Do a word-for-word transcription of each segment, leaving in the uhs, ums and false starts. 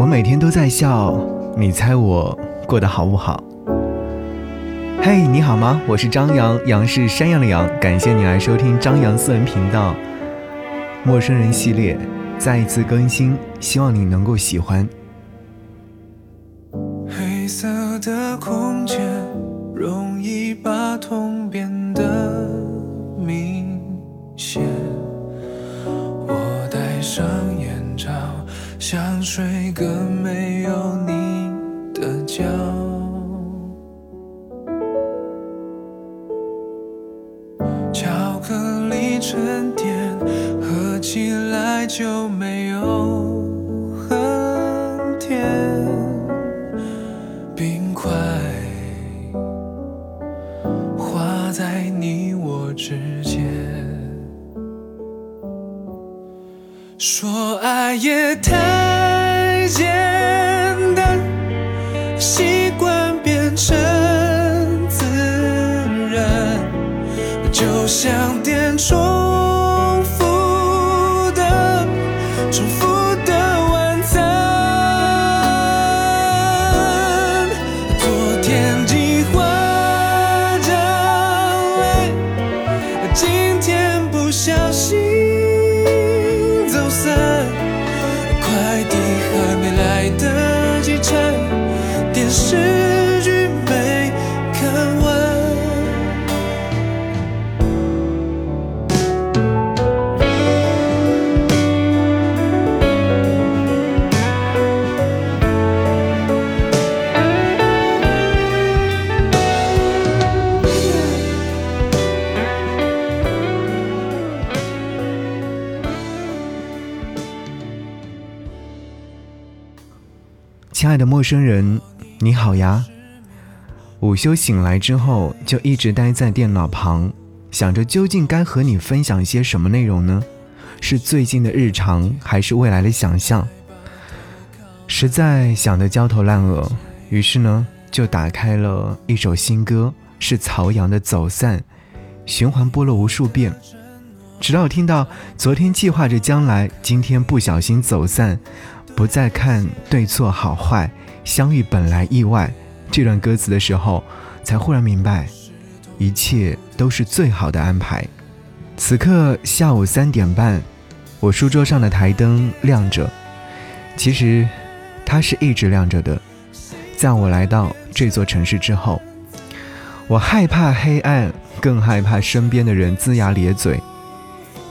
我每天都在笑，你猜我过得好不好？嘿、hey, 你好吗？我是张扬，杨是山羊的羊。感谢你来收听张扬私人频道陌生人系列，再一次更新，希望你能够喜欢。黑色的空间容易把痛变得明显，我戴上眼罩想睡个没有你的觉。沉淀合起来就没有很甜，冰块画在你我之间，说爱也太简单，习惯变成自然，就像电钟重复的晚餐，昨天计划着泪，今天不小心走散，快递还没来得及拆，电视剧没看亲爱的陌生人，你好呀。午休醒来之后，就一直待在电脑旁，想着究竟该和你分享些什么内容呢？是最近的日常，还是未来的想象？实在想得焦头烂额，于是呢，就打开了一首新歌，是曹阳的《走散》，循环播了无数遍，直到听到昨天计划着将来，今天不小心走散，不再看对错好坏，相遇本来意外这段歌词的时候，才忽然明白一切都是最好的安排。此刻下午三点半，我书桌上的台灯亮着，其实它是一直亮着的。在我来到这座城市之后，我害怕黑暗，更害怕身边的人龇牙咧嘴，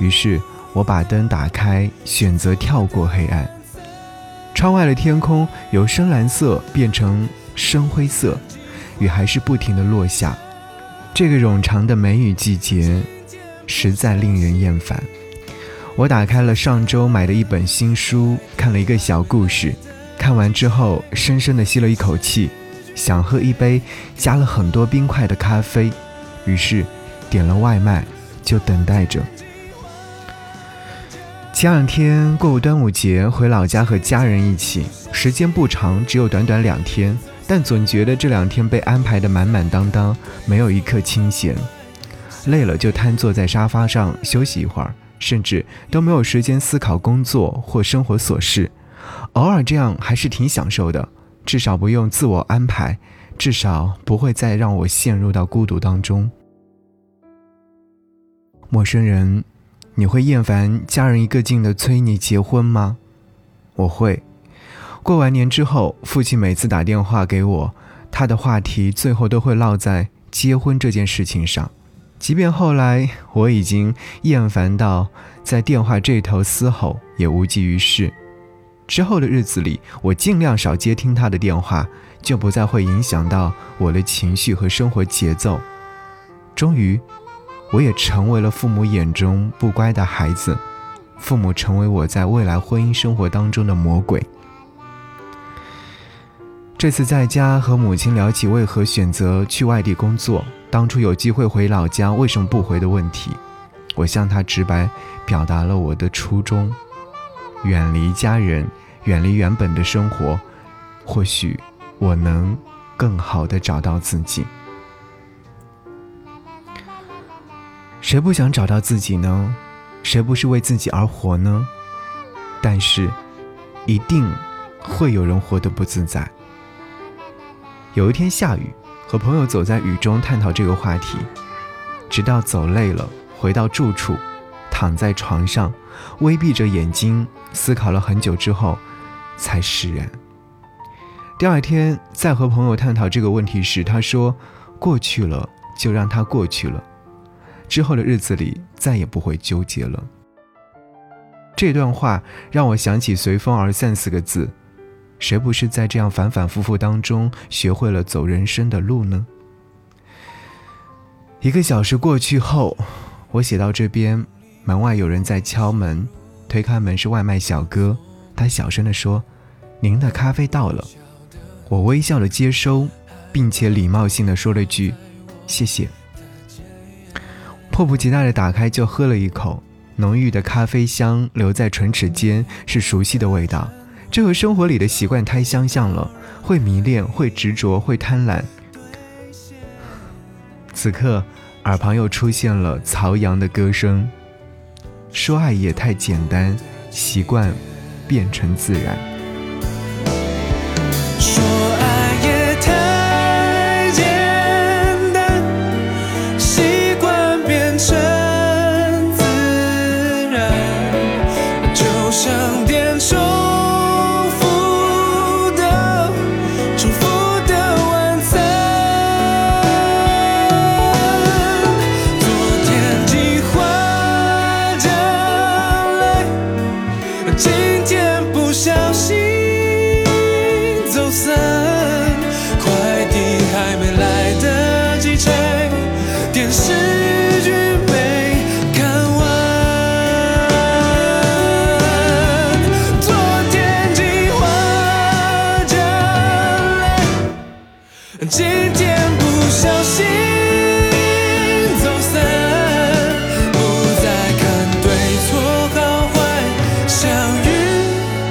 于是我把灯打开，选择跳过黑暗。窗外的天空由深蓝色变成深灰色，雨还是不停地落下。这个冗长的梅雨季节实在令人厌烦。我打开了上周买的一本新书，看了一个小故事，看完之后深深地吸了一口气，想喝一杯加了很多冰块的咖啡，于是点了外卖，就等待着。前两天过过端午节，回老家和家人一起，时间不长，只有短短两天，但总觉得这两天被安排得满满当当，没有一刻清闲。累了就瘫坐在沙发上休息一会儿，甚至都没有时间思考工作或生活琐事。偶尔这样还是挺享受的，至少不用自我安排，至少不会再让我陷入到孤独当中。陌生人，你会厌烦家人一个劲地催你结婚吗？我会。过完年之后，父亲每次打电话给我，他的话题最后都会落在结婚这件事情上。即便后来我已经厌烦到在电话这头嘶吼也无济于事。之后的日子里，我尽量少接听他的电话，就不再会影响到我的情绪和生活节奏。终于我也成为了父母眼中不乖的孩子，父母成为我在未来婚姻生活当中的魔鬼。这次在家和母亲聊起为何选择去外地工作，当初有机会回老家为什么不回的问题，我向她直白表达了我的初衷：远离家人，远离原本的生活，或许我能更好地找到自己。谁不想找到自己呢？谁不是为自己而活呢？但是一定会有人活得不自在。有一天下雨，和朋友走在雨中探讨这个话题，直到走累了回到住处，躺在床上微闭着眼睛思考了很久之后才释然。第二天再和朋友探讨这个问题时，他说过去了就让它过去了，之后的日子里再也不会纠结了。这段话让我想起随风而散四个字，谁不是在这样反反复复当中学会了走人生的路呢？一个小时过去后，我写到这边，门外有人在敲门，推开门是外卖小哥，他小声地说，您的咖啡到了。我微笑地接收，并且礼貌性地说了句谢谢。迫不及待地打开就喝了一口，浓郁的咖啡香留在唇齿间，是熟悉的味道，这和生活里的习惯太相像了，会迷恋，会执着，会贪婪。此刻耳旁又出现了曹阳的歌声，说爱也太简单，习惯变成自然。说爱也太简单，习惯变成自然，就像电重复的重复的晚餐。昨天计划着来，今天不小心走散，快递还没来得及拆，电视剧没看完。昨天计划着来，今天不小心走散，不再看对错好坏，相遇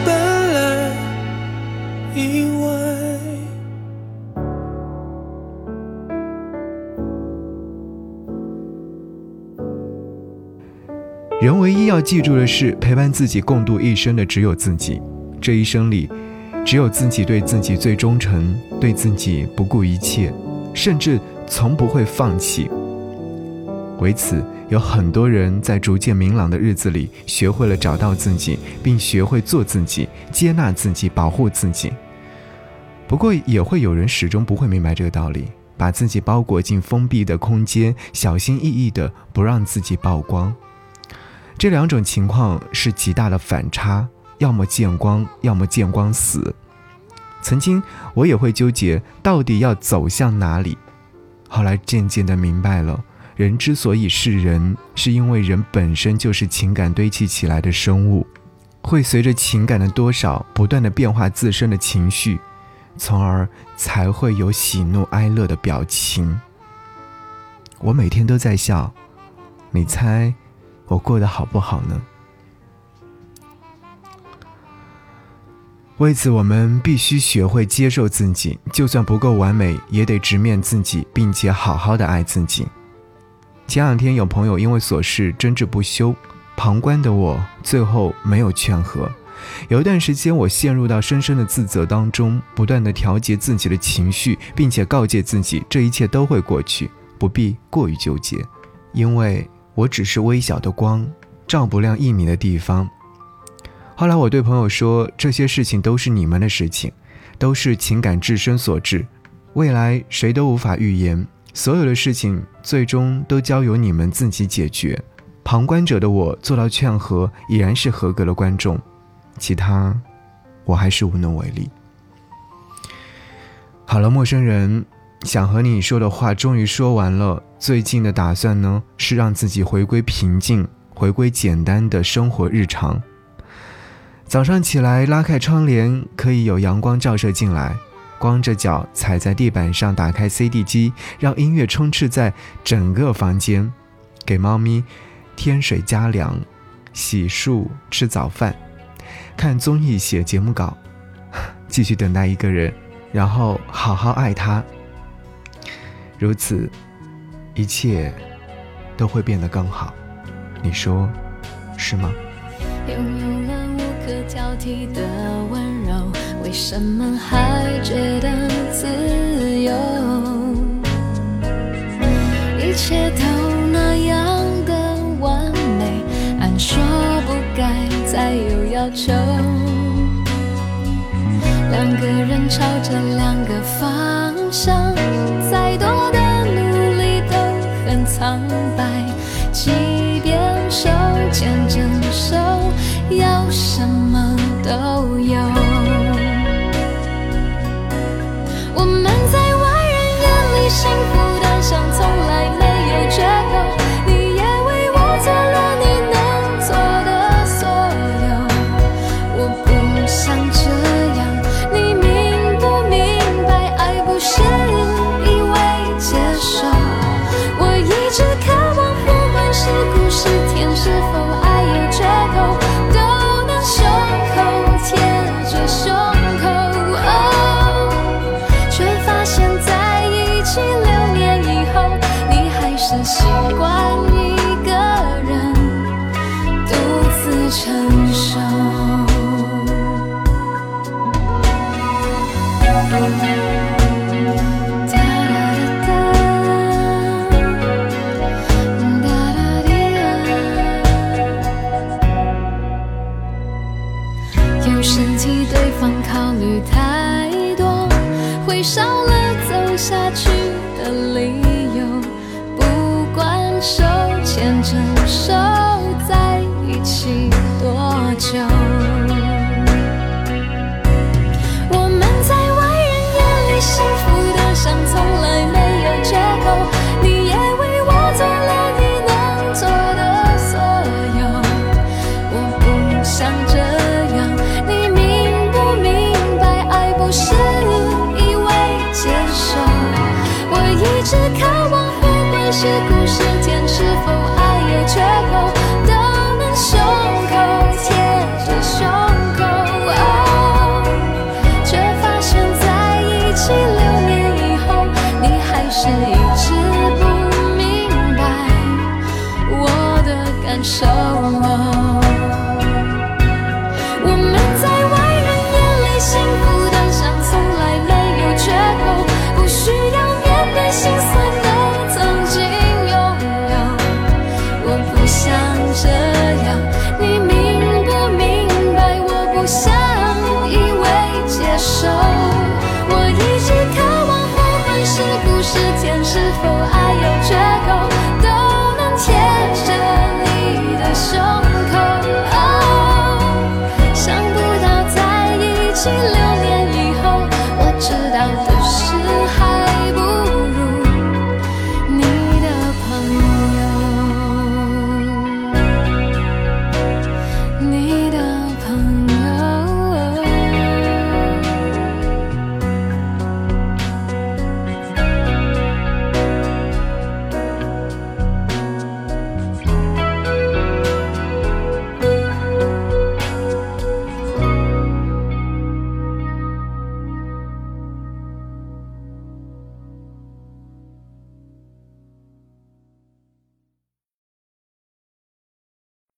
本来意外。人唯一要记住的是，陪伴自己共度一生的只有自己。这一生里，只有自己对自己最忠诚，对自己不顾一切，甚至从不会放弃。为此，有很多人在逐渐明朗的日子里，学会了找到自己，并学会做自己，接纳自己，保护自己。不过，也会有人始终不会明白这个道理，把自己包裹进封闭的空间，小心翼翼地不让自己曝光。这两种情况是极大的反差，要么见光，要么见光死。曾经我也会纠结到底要走向哪里，后来渐渐地明白了，人之所以是人，是因为人本身就是情感堆砌起来的生物，会随着情感的多少不断地变化自身的情绪，从而才会有喜怒哀乐的表情。我每天都在笑，你猜我过得好不好呢？为此，我们必须学会接受自己，就算不够完美，也得直面自己，并且好好的爱自己。前两天有朋友因为琐事争执不休，旁观的我最后没有劝和。有一段时间，我陷入到深深的自责当中，不断的调节自己的情绪，并且告诫自己，这一切都会过去，不必过于纠结，因为我只是微小的光，照不亮一米的地方。后来我对朋友说，这些事情都是你们的事情，都是情感至深所致，未来谁都无法预言，所有的事情最终都交由你们自己解决。旁观者的我做到劝和，已然是合格的观众，其他我还是无能为力。好了，陌生人，想和你说的话终于说完了。最近的打算呢，是让自己回归平静，回归简单的生活日常。早上起来拉开窗帘，可以有阳光照射进来，光着脚踩在地板上，打开 C D 机，让音乐充斥在整个房间，给猫咪添水加粮，洗漱吃早饭，看综艺写节目稿，继续等待一个人，然后好好爱他。如此，一切都会变得更好，你说是吗？拥有了无可挑剔的温柔。为什么还觉得自由？一切都那样的完美，按说不该再有要求。两个人朝着两个方向，再多的努力都很苍白。即便手牵着手，要什么都有。我们在外人眼里幸福的像从来没有缺口，你也为我做了你能做的所有。我不想这样，你明不明白？爱不是一味接受，我一直渴望不管是苦是甜，是否爱有缺口，都能胸口贴着胸口。哦，却发现在一起六年以后，你还是习惯一个人独自承受。有时替对方考虑太多，会少了走下去的理由。不管手牵着手在一起多久，我们在外人眼里幸福的像从来没有缺口，你也为我做了你能做的所有。我不想这样，是渴望不管是苦是甜，是否爱有缺口，都能胸口贴着胸口。哦，却发现在一起六年以后，你还是一直不明白我的感受。哦，我们在外人眼里幸福的像从来没有缺口，不需要心酸的曾经拥有。我不想这样。